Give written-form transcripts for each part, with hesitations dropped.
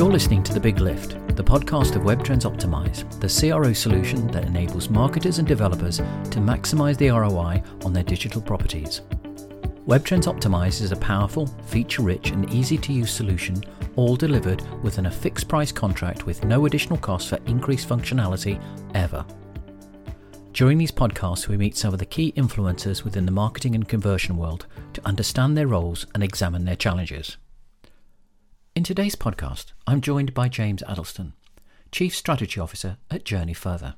You're listening to The Big Lift, the podcast of WebTrends Optimize, the CRO solution that enables marketers and developers to maximize the ROI on their digital properties. WebTrends Optimize is a powerful, feature-rich and easy-to-use solution, all delivered within a fixed-price contract with no additional cost for increased functionality ever. During these podcasts, we meet some of the key influencers within the marketing and conversion world to understand their roles and examine their challenges. In today's podcast, I'm joined by James Addleston, Chief Strategy Officer at Journey Further.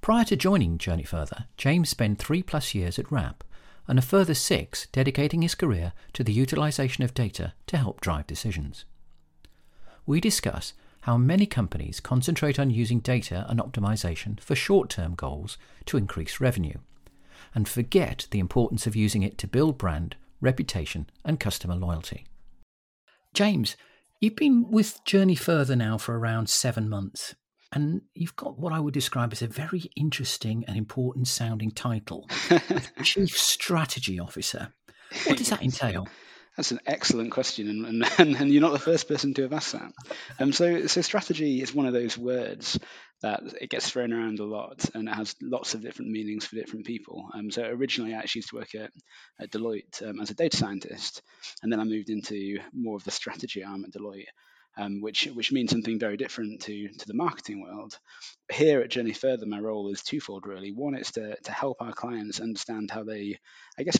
Prior to joining Journey Further, James spent 3+ years at Rapp and a further 6 dedicating his career to the utilisation of data to help drive decisions. We discuss how many companies concentrate on using data and optimisation for short-term goals to increase revenue, and forget the importance of using it to build brand, reputation and customer loyalty. James, you've been with Journey Further now for around 7 months, and you've got what I would describe as a very interesting and important sounding title, Chief Strategy Officer. What does that entail? That's an excellent question, and you're not the first person to have asked that. So strategy is one of those words that it gets thrown around a lot, and it has lots of different meanings for different people. So originally, I actually used to work at Deloitte as a data scientist, and then I moved into more of the strategy arm at Deloitte, which means something very different to the marketing world. Here at Journey Further, my role is twofold, really. One is to help our clients understand how they,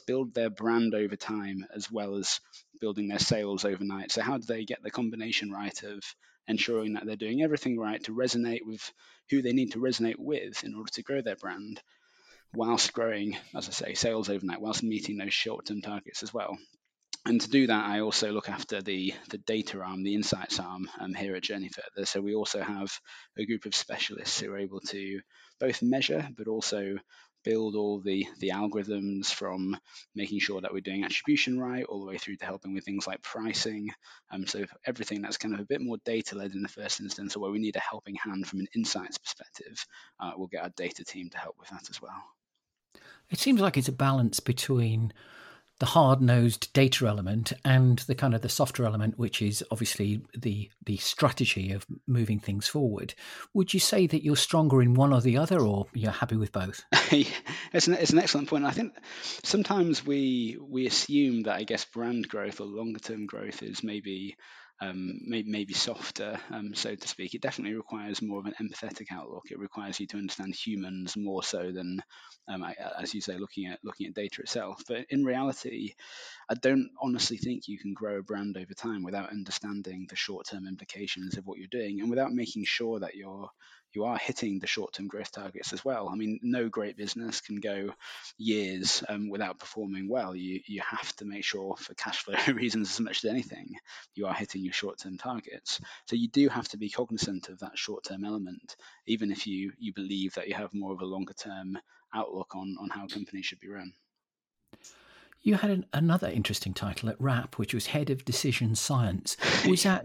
build their brand over time, as well as building their sales overnight. So how do they get the combination right of ensuring that they're doing everything right to resonate with who they need to resonate with in order to grow their brand, whilst growing, as I say, sales overnight, whilst meeting those short-term targets as well. And to do that, I also look after the data arm, the insights arm here at Journey Further. So we also have a group of specialists who are able to both measure, but also build all the algorithms, from making sure that we're doing attribution right, all the way through to helping with things like pricing. So everything that's kind of a bit more data-led in the first instance, or where we need a helping hand from an insights perspective, we'll get our data team to help with that as well. It seems like it's a balance between the hard-nosed data element and the kind of the softer element, which is obviously the strategy of moving things forward. Would you say that you're stronger in one or the other, or you're happy with both? It's an excellent point. I think sometimes we assume that brand growth or longer-term growth is maybe softer, so to speak. It definitely requires more of an empathetic outlook. It requires you to understand humans more so than, as you say, looking at data itself. But in reality, I don't honestly think you can grow a brand over time without understanding the short-term implications of what you're doing, and without making sure that you are hitting the short-term growth targets as well. I mean, no great business can go years without performing well. You have to make sure, for cash flow reasons as much as anything, you are hitting your short-term targets. So you do have to be cognizant of that short-term element, even if you believe that you have more of a longer-term outlook on how companies should be run. You had another interesting title at Rapp, which was Head of Decision Science. Was that...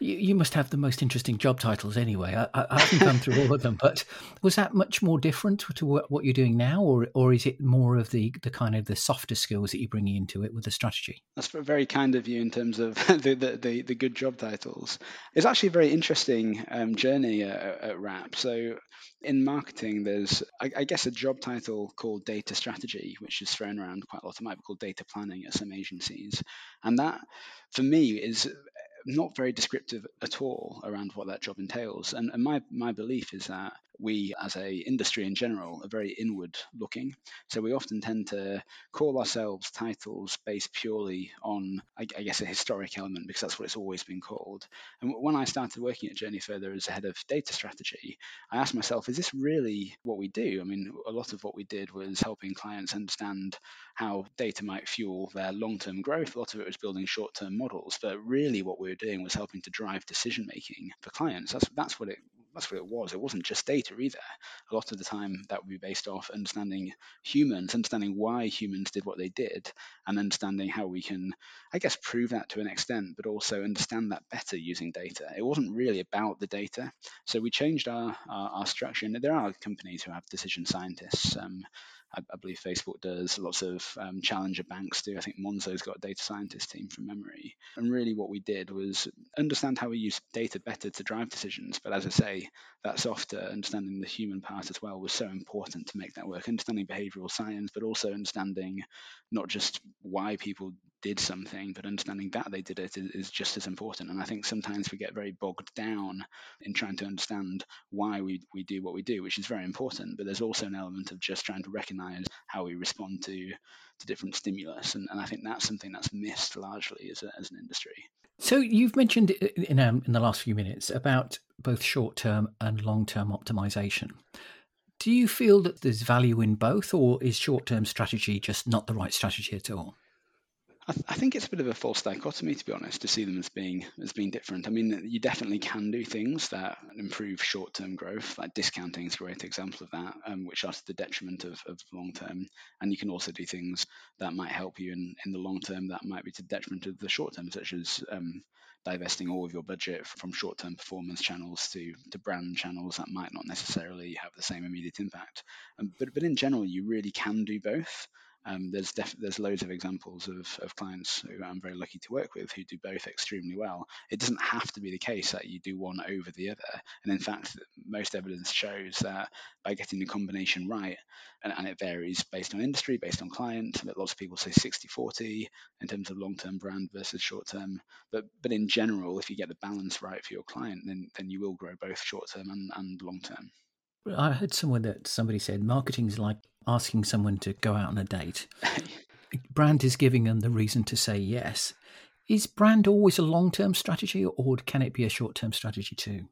You must have the most interesting job titles anyway. I haven't gone through all of them, but was that much more different to what you're doing now, or is it more of the kind of the softer skills that you're bringing into it with the strategy? That's very kind of you in terms of the good job titles. It's actually a very interesting journey at Rapp. So in marketing, there's, a job title called data strategy, which is thrown around quite a lot. It might be called data planning at some agencies. And that, for me, is not very descriptive at all around what that job entails. And my belief is that we, as an industry in general, are very inward looking. So we often tend to call ourselves titles based purely on, a historic element, because that's what it's always been called. And when I started working at Journey Further as the head of data strategy, I asked myself, is this really what we do? I mean, a lot of what we did was helping clients understand how data might fuel their long-term growth. A lot of it was building short-term models, but really what we were doing was helping to drive decision-making for clients. That's what it was. It wasn't just data either. A lot of the time that would be based off understanding humans, understanding why humans did what they did, and understanding how we can, prove that to an extent, but also understand that better using data. It wasn't really about the data. So we changed our structure. And there are companies who have decision scientists I believe Facebook does. Lots of challenger banks do. I think Monzo's got a data scientist team from memory. And really what we did was understand how we use data better to drive decisions. But as I say, that softer understanding the human part as well was so important to make that work. Understanding behavioral science, but also understanding not just why people did something, but understanding that they did it is just as important. And I think sometimes we get very bogged down in trying to understand why we do what we do, which is very important, but there's also an element of just trying to recognize how we respond to different stimulus, and I think that's something that's missed largely as an industry. So you've mentioned in the last few minutes about both short-term and long-term optimization. Do you feel that there's value in both, or is short-term strategy just not the right strategy at all? I think it's a bit of a false dichotomy, to be honest, to see them as being different. I mean, you definitely can do things that improve short-term growth, like discounting is a great example of that, which are to the detriment of long-term. And you can also do things that might help you in the long-term that might be to the detriment of the short-term, such as divesting all of your budget from short-term performance channels to brand channels that might not necessarily have the same immediate impact. But in general, you really can do both. There's loads of examples of clients who I'm very lucky to work with who do both extremely well. It doesn't have to be the case that you do one over the other. And in fact, most evidence shows that by getting the combination right, and it varies based on industry, based on client, but lots of people say 60-40 in terms of long-term brand versus short-term. But in general, if you get the balance right for your client, then you will grow both short-term and long-term. I heard somewhere that somebody said marketing's like asking someone to go out on a date. Brand is giving them the reason to say yes. Is brand always a long-term strategy, or can it be a short-term strategy too?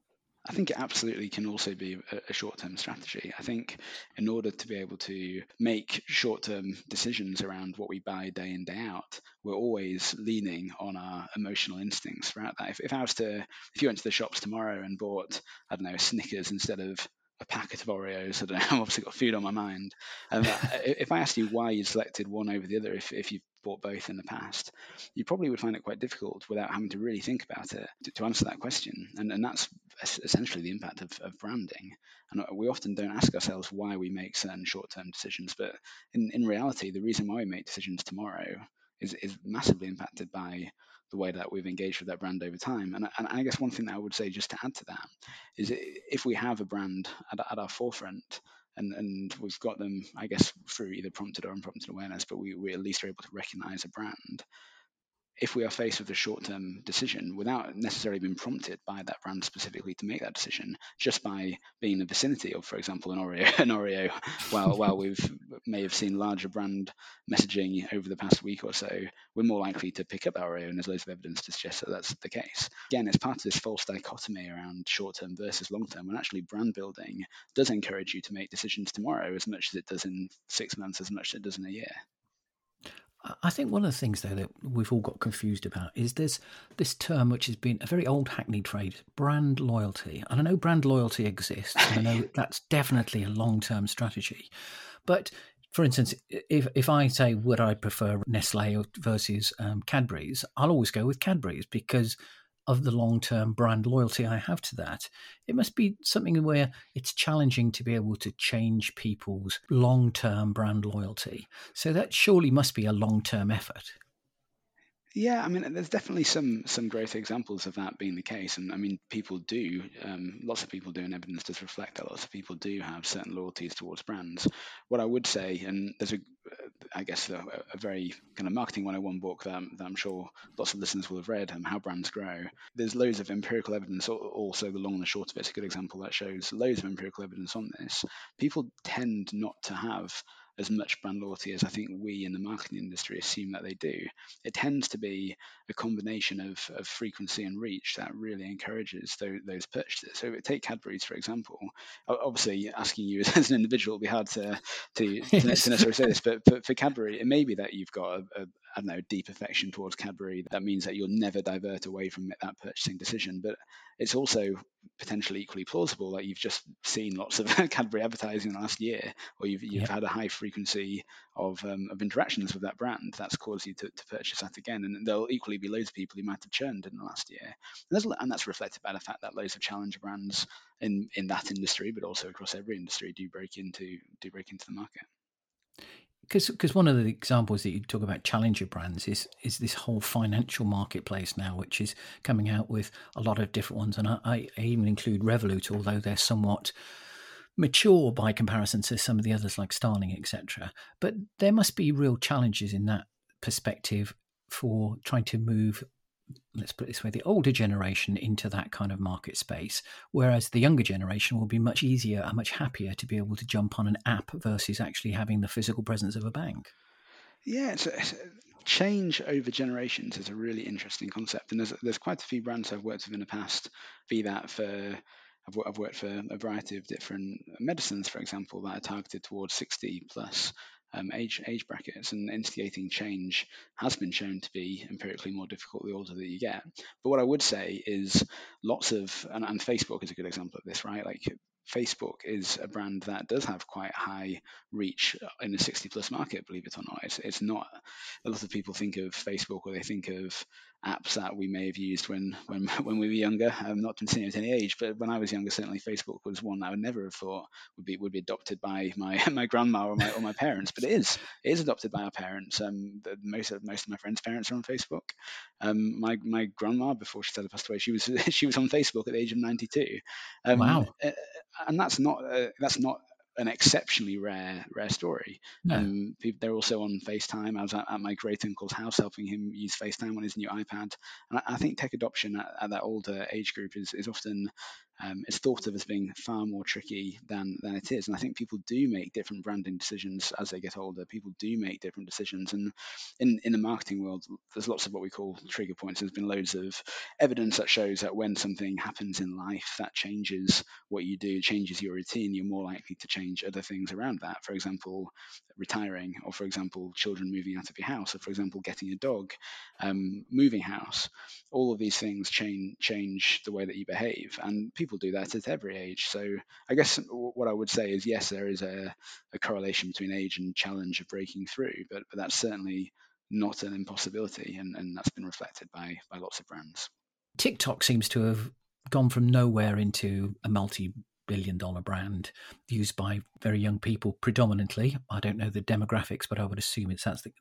I think it absolutely can also be a short-term strategy. I think in order to be able to make short-term decisions around what we buy day in, day out, we're always leaning on our emotional instincts throughout that. If you went to the shops tomorrow and bought, I don't know, Snickers instead of a packet of Oreos, I don't know, I've obviously got food on my mind. If I asked you why you selected one over the other, if you've bought both in the past, you probably would find it quite difficult without having to really think about it to answer that question. And that's essentially the impact of branding. And we often don't ask ourselves why we make certain short-term decisions, but in reality, the reason why we make decisions tomorrow is massively impacted by the way that we've engaged with that brand over time. And I guess one thing that I would say just to add to that is if we have a brand at our forefront and we've got them, I guess, through either prompted or unprompted awareness, but we at least are able to recognize a brand. If we are faced with a short-term decision without necessarily being prompted by that brand specifically to make that decision, just by being in the vicinity of, for example, an Oreo, while we may have seen larger brand messaging over the past week or so, we're more likely to pick up Oreo, and there's loads of evidence to suggest that that's the case. Again, it's part of this false dichotomy around short-term versus long-term, when actually brand building does encourage you to make decisions tomorrow as much as it does in 6 months, as much as it does in a year. I think one of the things, though, that we've all got confused about is there's this term which has been a very old hackneyed phrase, brand loyalty. And I know brand loyalty exists, and I know that's definitely a long-term strategy. But, for instance, if I say, would I prefer Nestlé versus Cadbury's, I'll always go with Cadbury's because of the long-term brand loyalty I have to that. It must be something where it's challenging to be able to change people's long-term brand loyalty. So that surely must be a long-term effort. Yeah, I mean, there's definitely some great examples of that being the case. And I mean, people do, lots of people do, and evidence does reflect that lots of people do have certain loyalties towards brands. What I would say, and there's a very kind of marketing 101 book that I'm sure lots of listeners will have read, How Brands Grow. There's loads of empirical evidence, also the long and the short of it. It's a good example that shows loads of empirical evidence on this. People tend not to have as much brand loyalty as I think we in the marketing industry assume that they do. It tends to be a combination of frequency and reach that really encourages those purchases. So take Cadbury's, for example. Obviously, asking you as an individual would be hard to necessarily say this, but for Cadbury, it may be that you've got a deep affection towards Cadbury. That means that you'll never divert away from that purchasing decision. But it's also potentially equally plausible that you've just seen lots of Cadbury advertising in the last year, or you've had a high frequency of interactions with that brand that's caused you to purchase that again. And there'll equally be loads of people who might have churned in the last year. And that's reflected by the fact that loads of challenger brands in that industry, but also across every industry, do break into the market. Because one of the examples that you talk about challenger brands is this whole financial marketplace now, which is coming out with a lot of different ones. And I even include Revolut, although they're somewhat mature by comparison to some of the others like Starling, etc. But there must be real challenges in that perspective for trying to move, let's put it this way, the older generation into that kind of market space, whereas the younger generation will be much easier and much happier to be able to jump on an app versus actually having the physical presence of a bank. Yeah, it's change over generations is a really interesting concept. And there's quite a few brands I've worked with in the past, be that for, I've worked for a variety of different medicines, for example, that are targeted towards 60 plus age brackets, and instigating change has been shown to be empirically more difficult the older that you get. But what I would say is lots of, and Facebook is a good example of this, right? Like Facebook is a brand that does have quite high reach in the 60 plus market, believe it or not. It's not, a lot of people think of Facebook or they think of apps that we may have used when we were younger. I'm not considering it any age, but when I was younger, certainly Facebook was one that I would never have thought would be adopted by my grandma or my parents. But it is adopted by our parents. Most of my friends' parents are on Facebook. My grandma, before she sadly passed away, she was on Facebook at the age of 92. Wow. And that's not an exceptionally rare story. No. They're also on FaceTime. I was at my great uncle's house helping him use FaceTime on his new iPad. And I think tech adoption at that older age group is often is thought of as being far more tricky than it is. And I think people do make different branding decisions as they get older. People do make different decisions. And in the marketing world, there's lots of what we call trigger points. There's been loads of evidence that shows that when something happens in life that changes what you do, changes your routine, you're more likely to change other things around that. For example, retiring, or for example, children moving out of your house, or for example, getting a dog, moving house. All of these things change the way that you behave. And people do that at every age. So I guess what I would say is, yes, there is a correlation between age and challenge of breaking through, but that's certainly not an impossibility, and that's been reflected by lots of brands. TikTok seems to have gone from nowhere into a multi-billion-dollar brand used by very young people predominantly. I don't know the demographics, but I would assume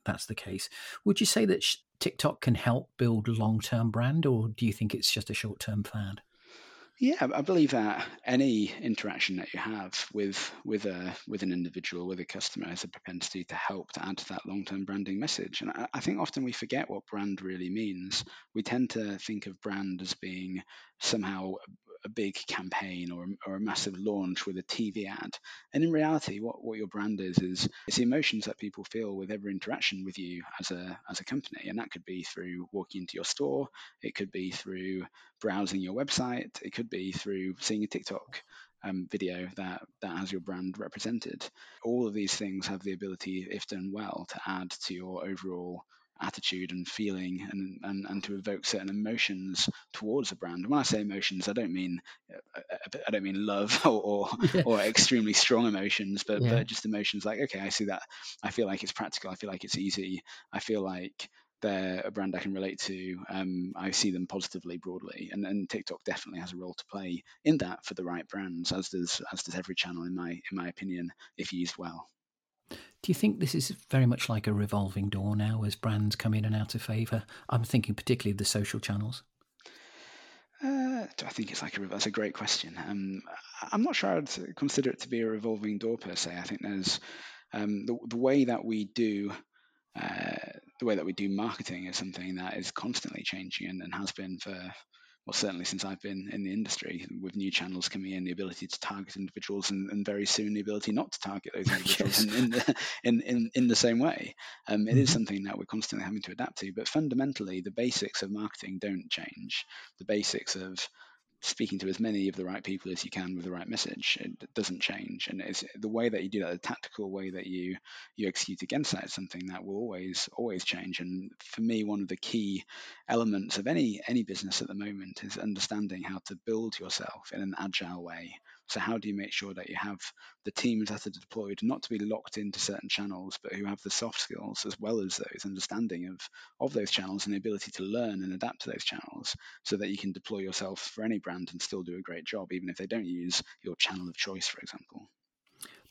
that's the case. Would you say that TikTok can help build long-term brand, or do you think it's just a short-term fad? Yeah, I believe that any interaction that you have with an individual, with a customer, has a propensity to help to add to that long-term branding message. And I think often we forget what brand really means. We tend to think of brand as being somehow a big campaign or a massive launch with a TV ad. And in reality, what your brand is it's the emotions that people feel with every interaction with you as a company. And that could be through walking into your store. It could be through browsing your website. It could be through seeing a TikTok video that has your brand represented. All of these things have the ability, if done well, to add to your overall attitude and feeling and to evoke certain emotions towards a brand. When I say emotions, I don't mean love or extremely strong emotions, but just emotions like, okay, I see that, I feel like it's practical, I feel like it's easy, I feel like they're a brand I can relate to. I see them positively, broadly, and TikTok definitely has a role to play in that for the right brands, as does every channel in my opinion, if used well. Do you think this is very much like a revolving door now as brands come in and out of favour? I'm thinking particularly of the social channels. I think it's like that's a great question. I'm not sure I would consider it to be a revolving door per se. I think there's the way that we do marketing is something that is constantly changing and has been for, well, certainly since I've been in the industry, with new channels coming in, the ability to target individuals and very soon the ability not to target those individuals in the same way. It is something that we're constantly having to adapt to. But fundamentally, the basics of marketing don't change. The basics of speaking to as many of the right people as you can with the right message, it doesn't change. And it's the way that you do that, the tactical way that you execute against that, is something that will always change. And for me, one of the key elements of any business at the moment is understanding how to build yourself in an agile way. So how do you make sure that you have the teams that are deployed not to be locked into certain channels, but who have the soft skills as well as those understanding of those channels and the ability to learn and adapt to those channels, so that you can deploy yourself for any brand and still do a great job, even if they don't use your channel of choice, for example.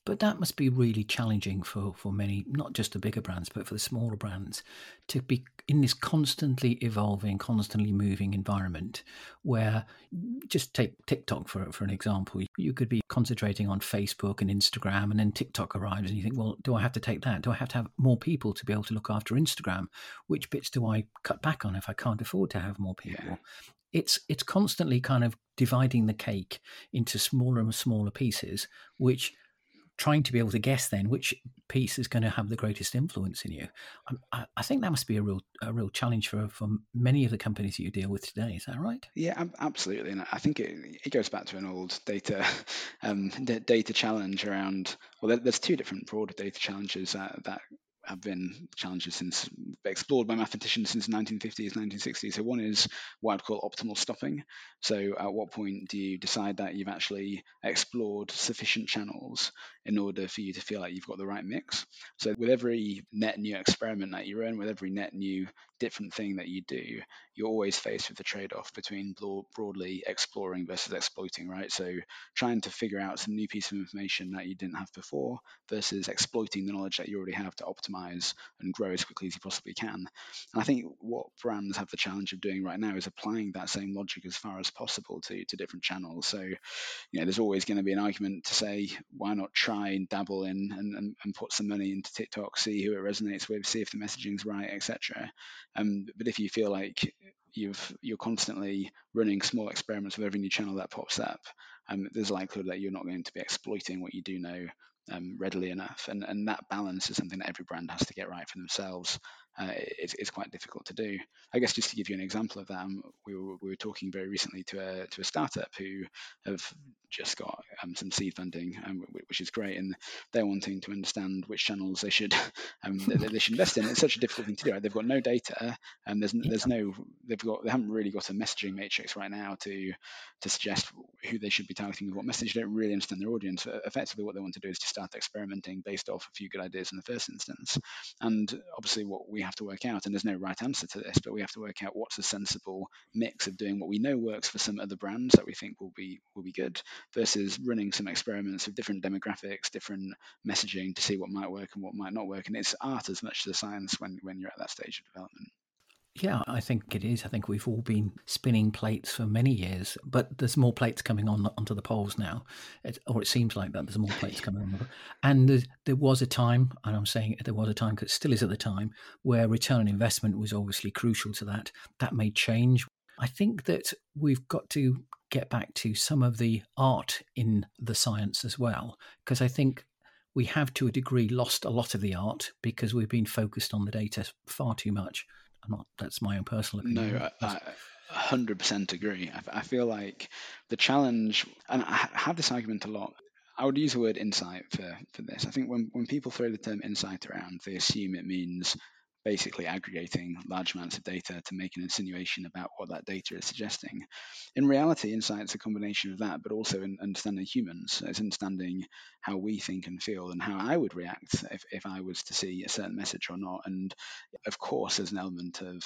But that must be really challenging for many, not just the bigger brands, but for the smaller brands, to be in this constantly evolving, constantly moving environment where, just take TikTok for an example, you could be concentrating on Facebook and Instagram, and then TikTok arrives and you think, well, do I have to take that? Do I have to have more people to be able to look after Instagram? Which bits do I cut back on if I can't afford to have more people? Yeah. It's constantly kind of dividing the cake into smaller and smaller pieces, which trying to be able to guess then which piece is going to have the greatest influence in you. I think that must be a real challenge for many of the companies that you deal with today. Is that right? Yeah, absolutely. And I think it goes back to an old data challenge around, well, there's two different broader data challenges that have been challenges since explored by mathematicians since the 1950s, 1960s. So one is what I'd call optimal stopping. So at what point do you decide that you've actually explored sufficient channels in order for you to feel like you've got the right mix? So with every net new experiment that you run, with every net new different thing that you do, you're always faced with the trade-off between broadly exploring versus exploiting, right? So trying to figure out some new piece of information that you didn't have before versus exploiting the knowledge that you already have to optimize and grow as quickly as you possibly can. And I think what brands have the challenge of doing right now is applying that same logic as far as possible to different channels. So, you know, there's always going to be an argument to say, why not try and dabble in and put some money into TikTok, see who it resonates with, see if the messaging's right, etc. But if you feel like you're constantly running small experiments with every new channel that pops up, there's a likelihood that you're not going to be exploiting what you do know readily enough. And that balance is something that every brand has to get right for themselves. It's quite difficult to do. I guess just to give you an example of that, we were talking very recently to a startup who have just got some seed funding, which is great, and they're wanting to understand which channels they should they should invest in. It's such a difficult thing to do, right? They've got no data, and they haven't really got a messaging matrix right now to suggest who they should be targeting with what message. They don't really understand their audience. Effectively, what they want to do is to start experimenting based off a few good ideas in the first instance, and obviously what we have to work out, and there's no right answer to this, but we have to work out what's a sensible mix of doing what we know works for some other brands that we think will be good versus running some experiments with different demographics, different messaging to see what might work and what might not work. And it's art as much as a science when you're at that stage of development. Yeah, I think it is. I think we've all been spinning plates for many years, but there's more plates coming on onto the poles now, or it seems like that. There's more plates coming on. And there was a time, and I'm saying there was a time because it still is at the time, where return on investment was obviously crucial to that. That may change. I think that we've got to get back to some of the art in the science as well, because I think we have, to a degree, lost a lot of the art because we've been focused on the data far too much. That's my own personal opinion. No, I 100% agree. I feel like the challenge, and I have this argument a lot, I would use the word insight for this. I think when people throw the term insight around, they assume it means basically aggregating large amounts of data to make an insinuation about what that data is suggesting. In reality, insight's a combination of that, but also in understanding humans. It's understanding how we think and feel and how I would react if I was to see a certain message or not. And of course, there's an element of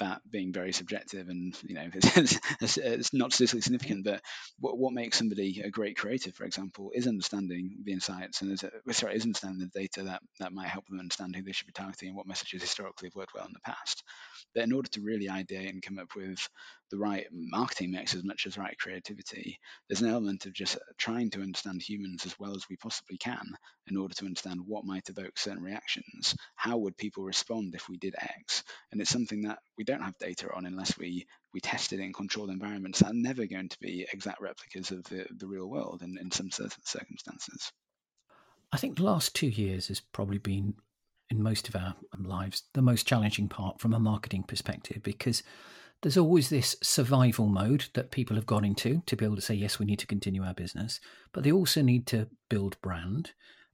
that being very subjective, and you know, it's not statistically significant. But what makes somebody a great creative, for example, is understanding the insights and is understanding the data that might help them understand who they should be targeting and what messages historically have worked well in the past. But in order to really ideate and come up with the right marketing mix as much as right creativity, there's an element of just trying to understand humans as well as we possibly can in order to understand what might evoke certain reactions. How would people respond if we did X? And it's something that we don't have data on unless we test it in controlled environments that are never going to be exact replicas of the real world in some certain circumstances. I think the last 2 years has probably been, in most of our lives, the most challenging part from a marketing perspective, because there's always this survival mode that people have gone into to be able to say, yes, we need to continue our business, but they also need to build brand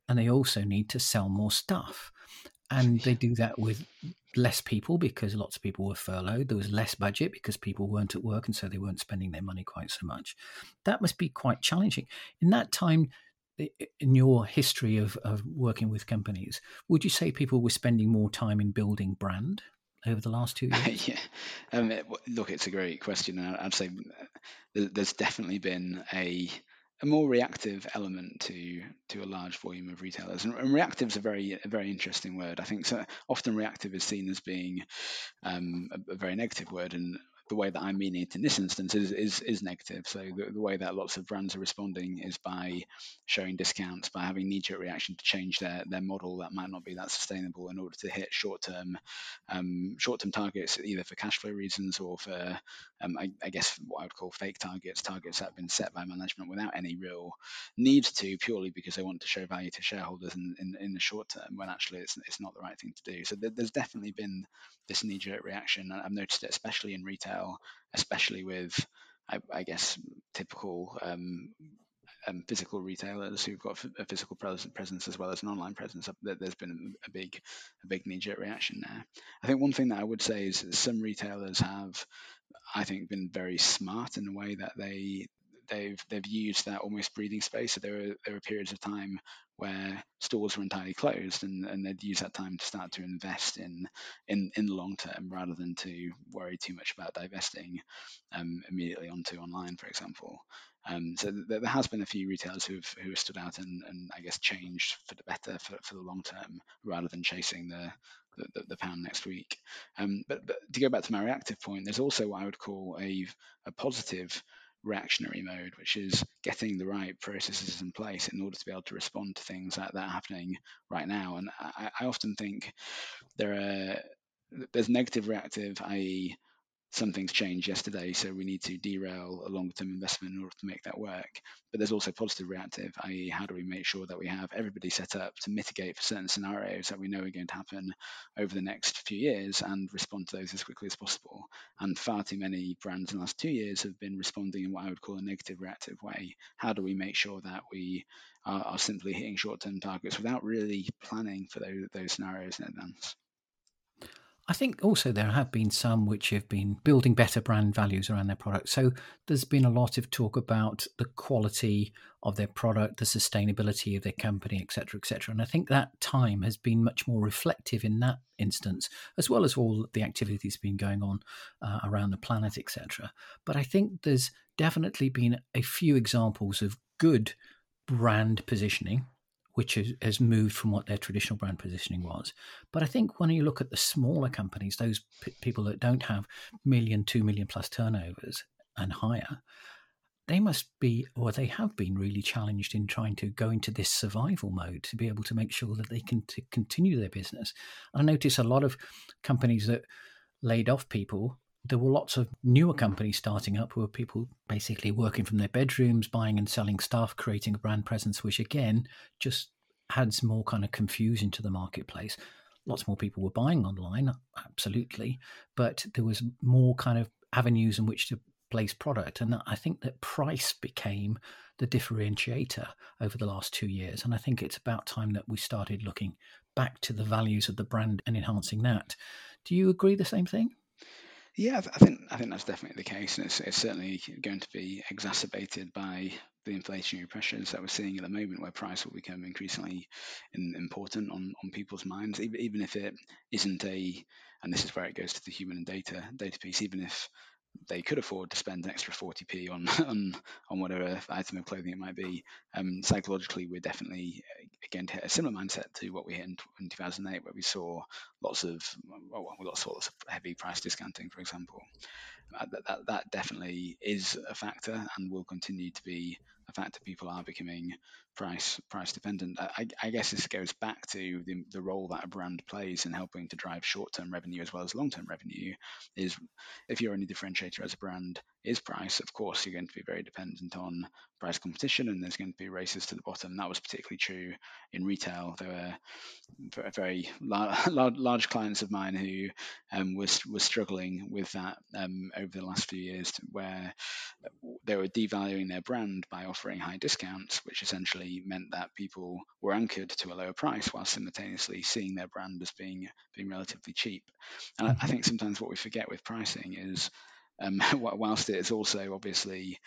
and they also need to sell more stuff. And they do that with less people because lots of people were furloughed. There was less budget because people weren't at work and so they weren't spending their money quite so much. That must be quite challenging. In that time, in your history of working with companies, would you say people were spending more time in building brand over the last 2 years? Yeah. Look, it's a great question. And I'd say there's definitely been a a more reactive element to a large volume of retailers, and reactive is a very interesting word. I think so often reactive is seen as being a very negative word, and the way that I mean it in this instance is negative. So the way that lots of brands are responding is by showing discounts, by having knee-jerk reaction to change their model that might not be that sustainable in order to hit short-term targets, either for cash flow reasons or for I guess what I would call fake targets that have been set by management without any real need to, purely because they want to show value to shareholders in the short term, when actually it's not the right thing to do. So there's definitely been this knee-jerk reaction. I've noticed it especially in retail, especially with, I guess, typical physical retailers who've got a physical presence as well as an online presence. There's been a big knee-jerk reaction there. I think one thing that I would say is some retailers have, I think, been very smart in the way that they've used that almost breathing space. So there were periods of time where stores were entirely closed, and they'd use that time to start to invest in the long term, rather than to worry too much about divesting immediately onto online, for example. So there has been a few retailers who have stood out and I guess changed for the better for the long term, rather than chasing the pound next week. But to go back to my reactive point, there's also what I would call a positive reactionary mode, which is getting the right processes in place in order to be able to respond to things like that happening right now. And I often think there's negative reactive, i.e. something's changed yesterday, so we need to derail a longer term investment in order to make that work. But there's also positive reactive, i.e. how do we make sure that we have everybody set up to mitigate for certain scenarios that we know are going to happen over the next few years and respond to those as quickly as possible. And far too many brands in the last 2 years have been responding in what I would call a negative reactive way. How do we make sure that we are simply hitting short-term targets without really planning for those scenarios in advance? I think also there have been some which have been building better brand values around their product. So there's been a lot of talk about the quality of their product, the sustainability of their company, et cetera, et cetera. And I think that time has been much more reflective in that instance, as well as all the activities been going on around the planet, et cetera. But I think there's definitely been a few examples of good brand positioning, which has moved from what their traditional brand positioning was. But I think when you look at the smaller companies, those people that don't have million, 2 million plus turnovers and higher, they must be, or they have been really challenged in trying to go into this survival mode to be able to make sure that they can continue their business. I notice a lot of companies that laid off people, there were lots of newer companies starting up who were people basically working from their bedrooms, buying and selling stuff, creating a brand presence, which again just adds more kind of confusion to the marketplace. Lots more people were buying online, absolutely, but there was more kind of avenues in which to place product. And I think that price became the differentiator over the last 2 years. And I think it's about time that we started looking back to the values of the brand and enhancing that. Do you agree the same thing? Yeah, I think that's definitely the case, and it's certainly going to be exacerbated by the inflationary pressures that we're seeing at the moment, where price will become increasingly important on people's minds, even if it isn't a, and this is where it goes to the human and data piece, even if they could afford to spend an extra 40p on whatever item of clothing it might be. Psychologically, we're definitely again to hit a similar mindset to what we hit in 2008, where we saw lots of heavy price discounting, for example. That definitely is a factor and will continue to be a factor. People are becoming price dependent. I guess this goes back to the role that a brand plays in helping to drive short-term revenue as well as long-term revenue. Is if your only differentiator as a brand is price, of course you're going to be very dependent on price competition, and there's going to be races to the bottom. That was particularly true in retail. There were very large clients of mine who was struggling with that over the last few years, where they were devaluing their brand by offering high discounts, which essentially meant that people were anchored to a lower price while simultaneously seeing their brand as being relatively cheap. And I think sometimes what we forget with pricing is whilst it is also obviously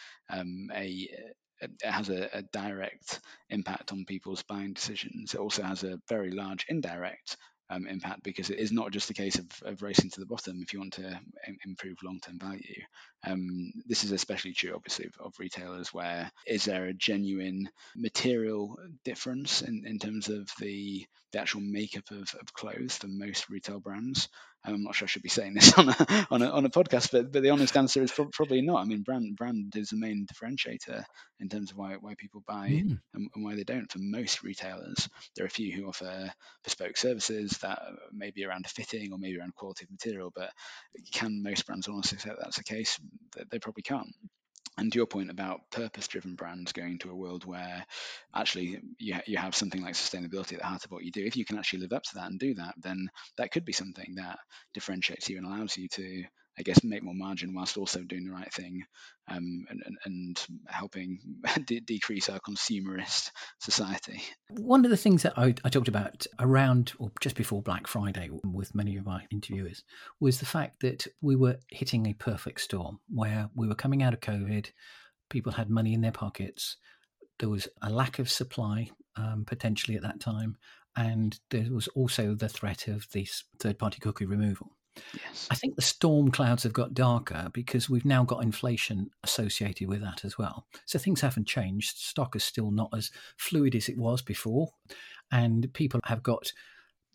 it has a direct impact on people's buying decisions, it also has a very large indirect impact, because it is not just a case of racing to the bottom if you want to improve long-term value. This is especially true, obviously, of retailers where is there a genuine material difference in terms of the actual makeup of clothes for most retail brands. I'm not sure I should be saying this on a podcast, but the honest answer is probably not. I mean, brand is the main differentiator in terms of why people buy and why they don't. For most retailers, there are a few who offer bespoke services that may be around fitting or maybe around quality of material, but can most brands honestly say that's the case? They probably can't. And to your point about purpose-driven brands going to a world where actually you have something like sustainability at the heart of what you do, if you can actually live up to that and do that, then that could be something that differentiates you and allows you to, I guess, make more margin whilst also doing the right thing and helping decrease our consumerist society. One of the things that I talked about around or just before Black Friday with many of my interviewers was the fact that we were hitting a perfect storm where we were coming out of COVID, people had money in their pockets, there was a lack of supply potentially at that time, and there was also the threat of this third-party cookie removal. Yes. I think the storm clouds have got darker because we've now got inflation associated with that as well. So things haven't changed. Stock is still not as fluid as it was before. And people have got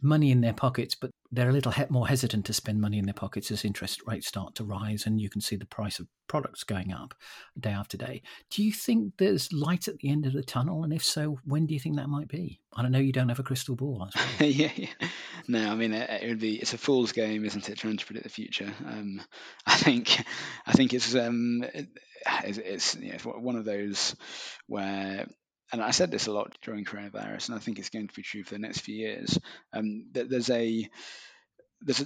money in their pockets, but they're a little more hesitant to spend money in their pockets as interest rates start to rise. And you can see the price of products going up day after day. Do you think there's light at the end of the tunnel? And if so, when do you think that might be? I don't know. You don't have a crystal ball. I suppose. Yeah. No, I mean, it would be, it's a fool's game, isn't it? Trying to predict the future. I think it's it's one of those where, and I said this a lot during coronavirus, and I think it's going to be true for the next few years, that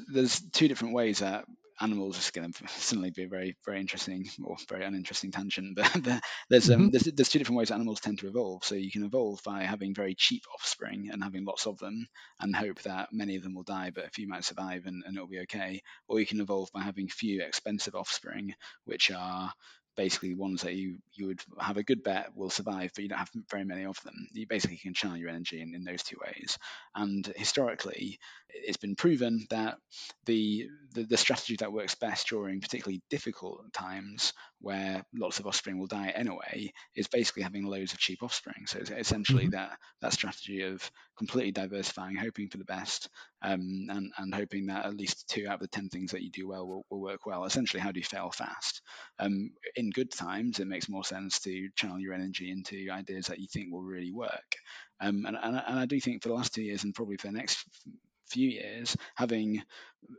there's two different ways that animals are going to suddenly be a very, very interesting or very uninteresting tangent, but there's two different ways that animals tend to evolve. So you can evolve by having very cheap offspring and having lots of them and hope that many of them will die, but a few might survive and it'll be okay. Or you can evolve by having few expensive offspring, which are basically ones that you would have a good bet will survive, but you don't have very many of them. You basically can channel your energy in those two ways. And historically, it's been proven that the strategy that works best during particularly difficult times where lots of offspring will die anyway is basically having loads of cheap offspring. So it's essentially that strategy of completely diversifying, hoping for the best, and hoping that at least 2 out of the 10 things that you do well will work well. Essentially, how do you fail fast? In good times, it makes more sense to channel your energy into ideas that you think will really work. And I do think for the last 2 years and probably for the next few years, having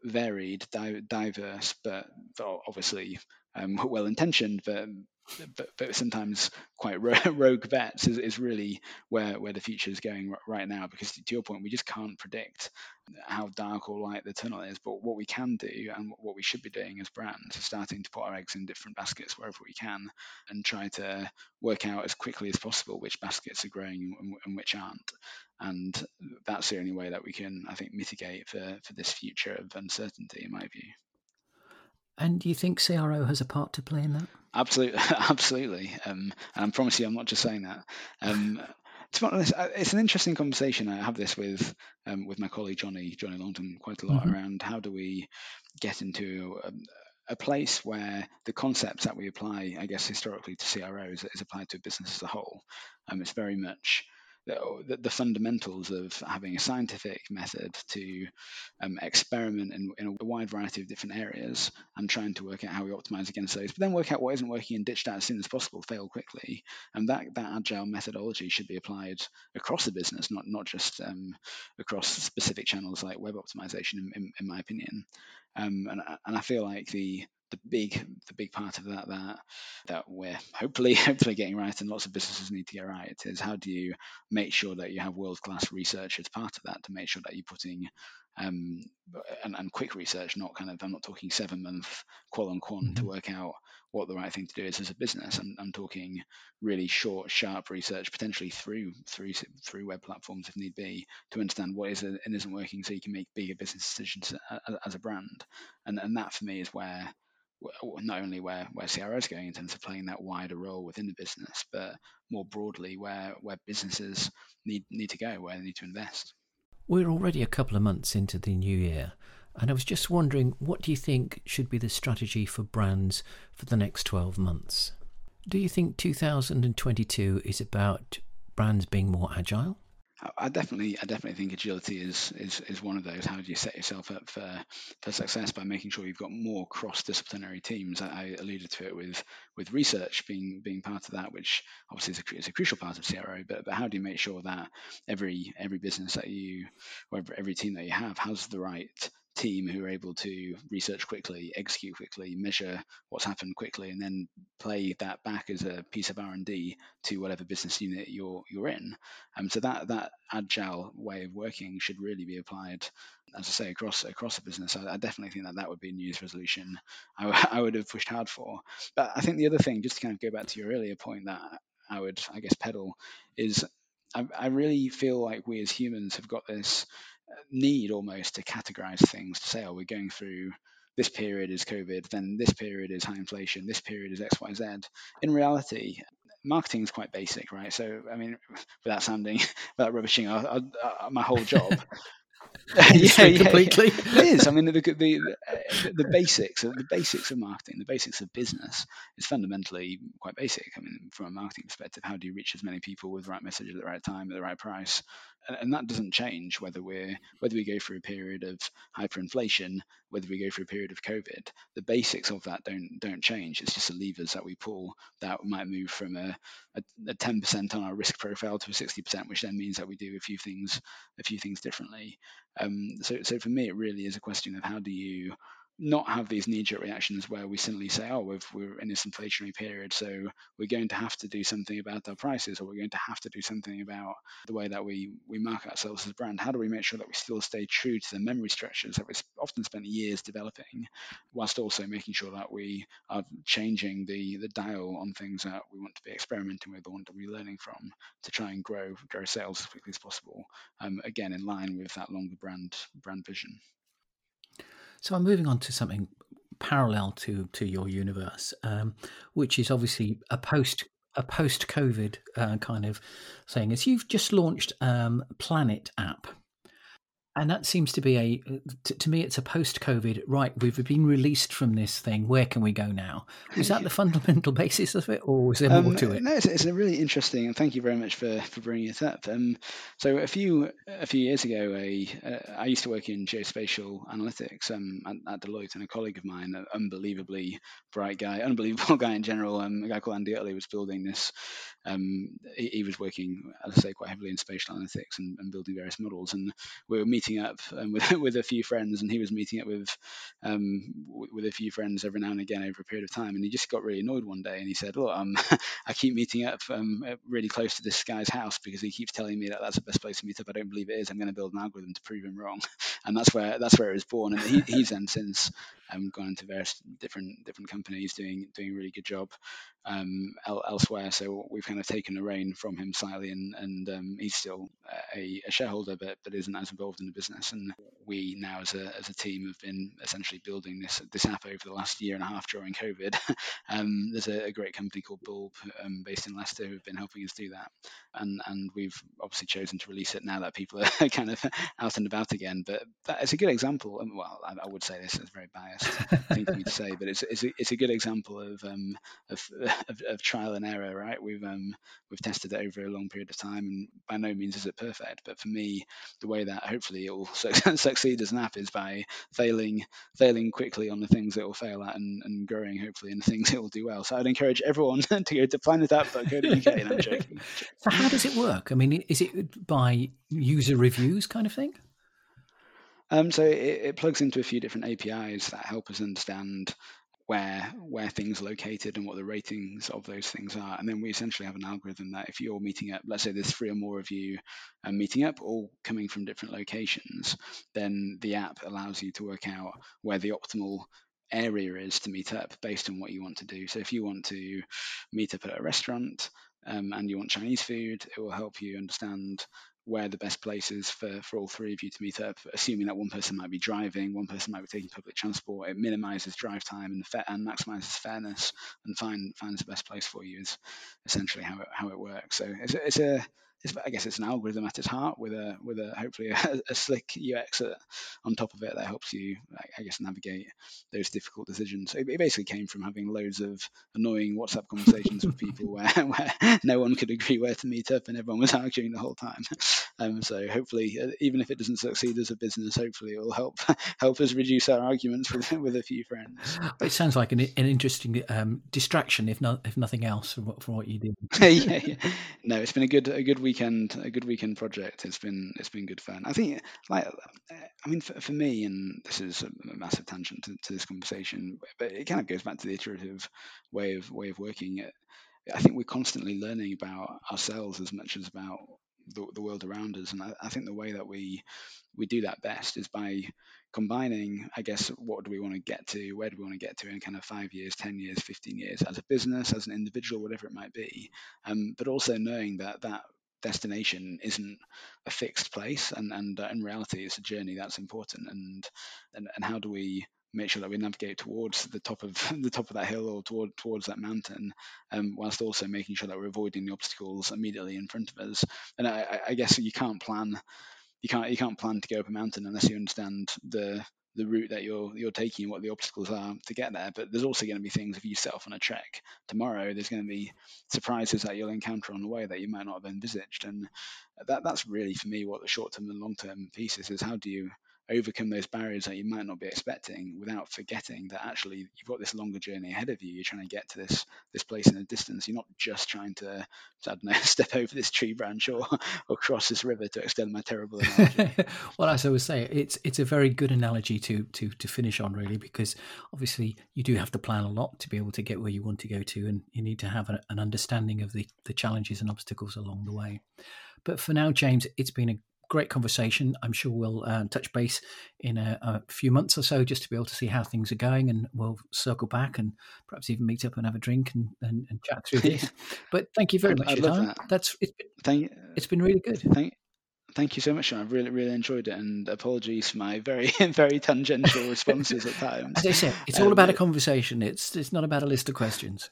varied, diverse, but obviously well-intentioned, but sometimes quite rogue bets is really where the future is going right now, because to your point, we just can't predict how dark or light the tunnel is. But what we can do and what we should be doing as brands is starting to put our eggs in different baskets wherever we can and try to work out as quickly as possible which baskets are growing and which aren't. And that's the only way that we can, I think, mitigate for this future of uncertainty, in my view. And do you think CRO has a part to play in that? Absolutely. And I promise you, I'm not just saying that. To be honest, it's an interesting conversation. I have this with my colleague Johnny Longton quite a lot around how do we get into a place where the concepts that we apply, I guess, historically to CROs is applied to a business as a whole. It's very much the fundamentals of having a scientific method to experiment in a wide variety of different areas and trying to work out how we optimize against those, but then work out what isn't working and ditch that as soon as possible, fail quickly. And that agile methodology should be applied across the business, not just across specific channels like web optimization, in my opinion. And I feel like the big part of that we're hopefully getting right, and lots of businesses need to get right, is how do you make sure that you have world-class research as part of that to make sure that you're putting and quick research, not kind of, I'm not talking 7-month qual and quant to work out what the right thing to do is as a business. I'm talking really short, sharp research, potentially through web platforms if need be, to understand what is and isn't working, so you can make bigger business decisions as a brand. And that for me is where, not only where CRO is going in terms of playing that wider role within the business, but more broadly where businesses need to go, where they need to invest. We're already a couple of months into the new year, and I was just wondering, what do you think should be the strategy for brands for the next 12 months? Do you think 2022 is about brands being more agile? I definitely think agility is one of those. How do you set yourself up for success by making sure you've got more cross-disciplinary teams? I alluded to it with research being part of that, which obviously is a crucial part of CRO. But how do you make sure that every business that you, or every team that you have, has the right team who are able to research quickly, execute quickly, measure what's happened quickly, and then play that back as a piece of R&D to whatever business unit you're in. So that agile way of working should really be applied, as I say, across the business. I definitely think that would be a New Year's resolution I would have pushed hard for. But I think the other thing, just to kind of go back to your earlier point that I would, I guess, pedal, is I really feel like we as humans have got this need almost to categorize things, to say, oh, we're going through this period is COVID, then this period is high inflation, this period is XYZ. In reality, marketing is quite basic, right? So, I mean, without rubbishing my whole job. Yeah, completely. It is. I mean, the basics of marketing, the basics of business is fundamentally quite basic. I mean, from a marketing perspective, how do you reach as many people with the right message at the right time at the right price? And that doesn't change whether we go through a period of hyperinflation, whether we go through a period of COVID. The basics of that don't change. It's just the levers that we pull that might move from a 10% on our risk profile to a 60%, which then means that we do a few things differently. So for me, it really is a question of how do you not have these knee-jerk reactions where we suddenly say, oh, we're in this inflationary period, so we're going to have to do something about our prices, or we're going to have to do something about the way that we market ourselves as a brand. How do we make sure that we still stay true to the memory structures that we've often spent years developing, whilst also making sure that we are changing the dial on things that we want to be experimenting with or want to be learning from, to try and grow sales as quickly as possible, again, in line with that longer brand vision. So I'm moving on to something parallel to your universe, which is obviously a post-COVID kind of thing. As you've just launched Planet app, and that seems to be to me it's a post-COVID, right, we've been released from this thing, where can we go now? Was that the fundamental basis of it, or was there more to it? No, it's a really interesting, and thank you very much for bringing it up. So a few years ago, I used to work in geospatial analytics at Deloitte, and a colleague of mine, an unbelievably bright guy, unbelievable guy in general, a guy called Andy Utley, was building this. He was working, as I say, quite heavily in spatial analytics and building various models, and we were meeting up with a few friends, and he was meeting up with a few friends every now and again over a period of time, and he just got really annoyed one day, and he said, look, I keep meeting up really close to this guy's house because he keeps telling me that that's the best place to meet up. I don't believe it is. I'm going to build an algorithm to prove him wrong. And that's where it was born, and he's then since gone into various different companies doing a really good job elsewhere. So we've kind of taken the reign from him slightly, and he's still a shareholder, but isn't as involved in the business. And we now, as a team, have been essentially building this app over the last year and a half during COVID. There's a great company called Bulb, based in Leicester, who've been helping us do that, and we've obviously chosen to release it now that people are kind of out and about again. But it's a good example. Well, I would say this is very biased thinking to say, but it's a good example of trial and error, right? We've tested it over a long period of time, and by no means is it perfect. But for me, the way that hopefully it will succeed as an app is by failing quickly on the things it will fail at, and growing hopefully in the things it will do well. So I'd encourage everyone to go to planetapp.co.uk. And I'm joking. So how does it work? I mean, is it by user reviews kind of thing? So it plugs into a few different APIs that help us understand where things are located and what the ratings of those things are. And then we essentially have an algorithm that if you're meeting up, let's say there's three or more of you meeting up, all coming from different locations, then the app allows you to work out where the optimal area is to meet up based on what you want to do. So if you want to meet up at a restaurant and you want Chinese food, it will help you understand where the best place is for all three of you to meet up, assuming that one person might be driving, one person might be taking public transport. It minimises drive time and maximises fairness, and finds the best place for you is essentially how it works. So it's a I guess it's an algorithm at its heart with a hopefully a slick UX on top of it that helps you, I guess, navigate those difficult decisions. It basically came from having loads of annoying WhatsApp conversations with people where no one could agree where to meet up and everyone was arguing the whole time. So hopefully, even if it doesn't succeed as a business, hopefully it will help us reduce our arguments with a few friends. It sounds like an interesting distraction, if nothing else, from what you do. Yeah. No, it's been a good weekend project. It's been good fun. I think, for me, and this is a massive tangent to this conversation, but it kind of goes back to the iterative way of working. I think we're constantly learning about ourselves as much as about the world around us, and I think the way that we do that best is by combining, I guess, what do we want to get to, where do we want to get to in kind of 5 years, 10 years, 15 years, as a business, as an individual, whatever it might be, but also knowing that destination isn't a fixed place, and in reality it's a journey that's important, and how do we make sure that we navigate towards the top of that hill or towards that mountain, whilst also making sure that we're avoiding the obstacles immediately in front of us. And I guess you can't plan to go up a mountain unless you understand the route that you're taking and what the obstacles are to get there. But there's also going to be things, if you set off on a trek tomorrow, there's going to be surprises that you'll encounter on the way that you might not have envisaged. And that's really, for me, what the short-term and long-term piece is how do you overcome those barriers that you might not be expecting without forgetting that actually you've got this longer journey ahead of you. You're trying to get to this place in the distance. You're not just trying to, I don't know, step over this tree branch or cross this river, to extend my terrible analogy. Well, as I was saying, it's a very good analogy to finish on, really, because obviously you do have to plan a lot to be able to get where you want to go to, and you need to have an understanding of the challenges and obstacles along the way. But for now, James, it's been a great conversation. I'm sure we'll touch base in a few months or so, just to be able to see how things are going, and we'll circle back and perhaps even meet up and have a drink and chat through this. But thank you very much for your time. It's been really good. Thank you so much, Sean. I've really, really enjoyed it, and apologies for my very, very tangential responses at times. As I said, it's all about a conversation. It's not about a list of questions.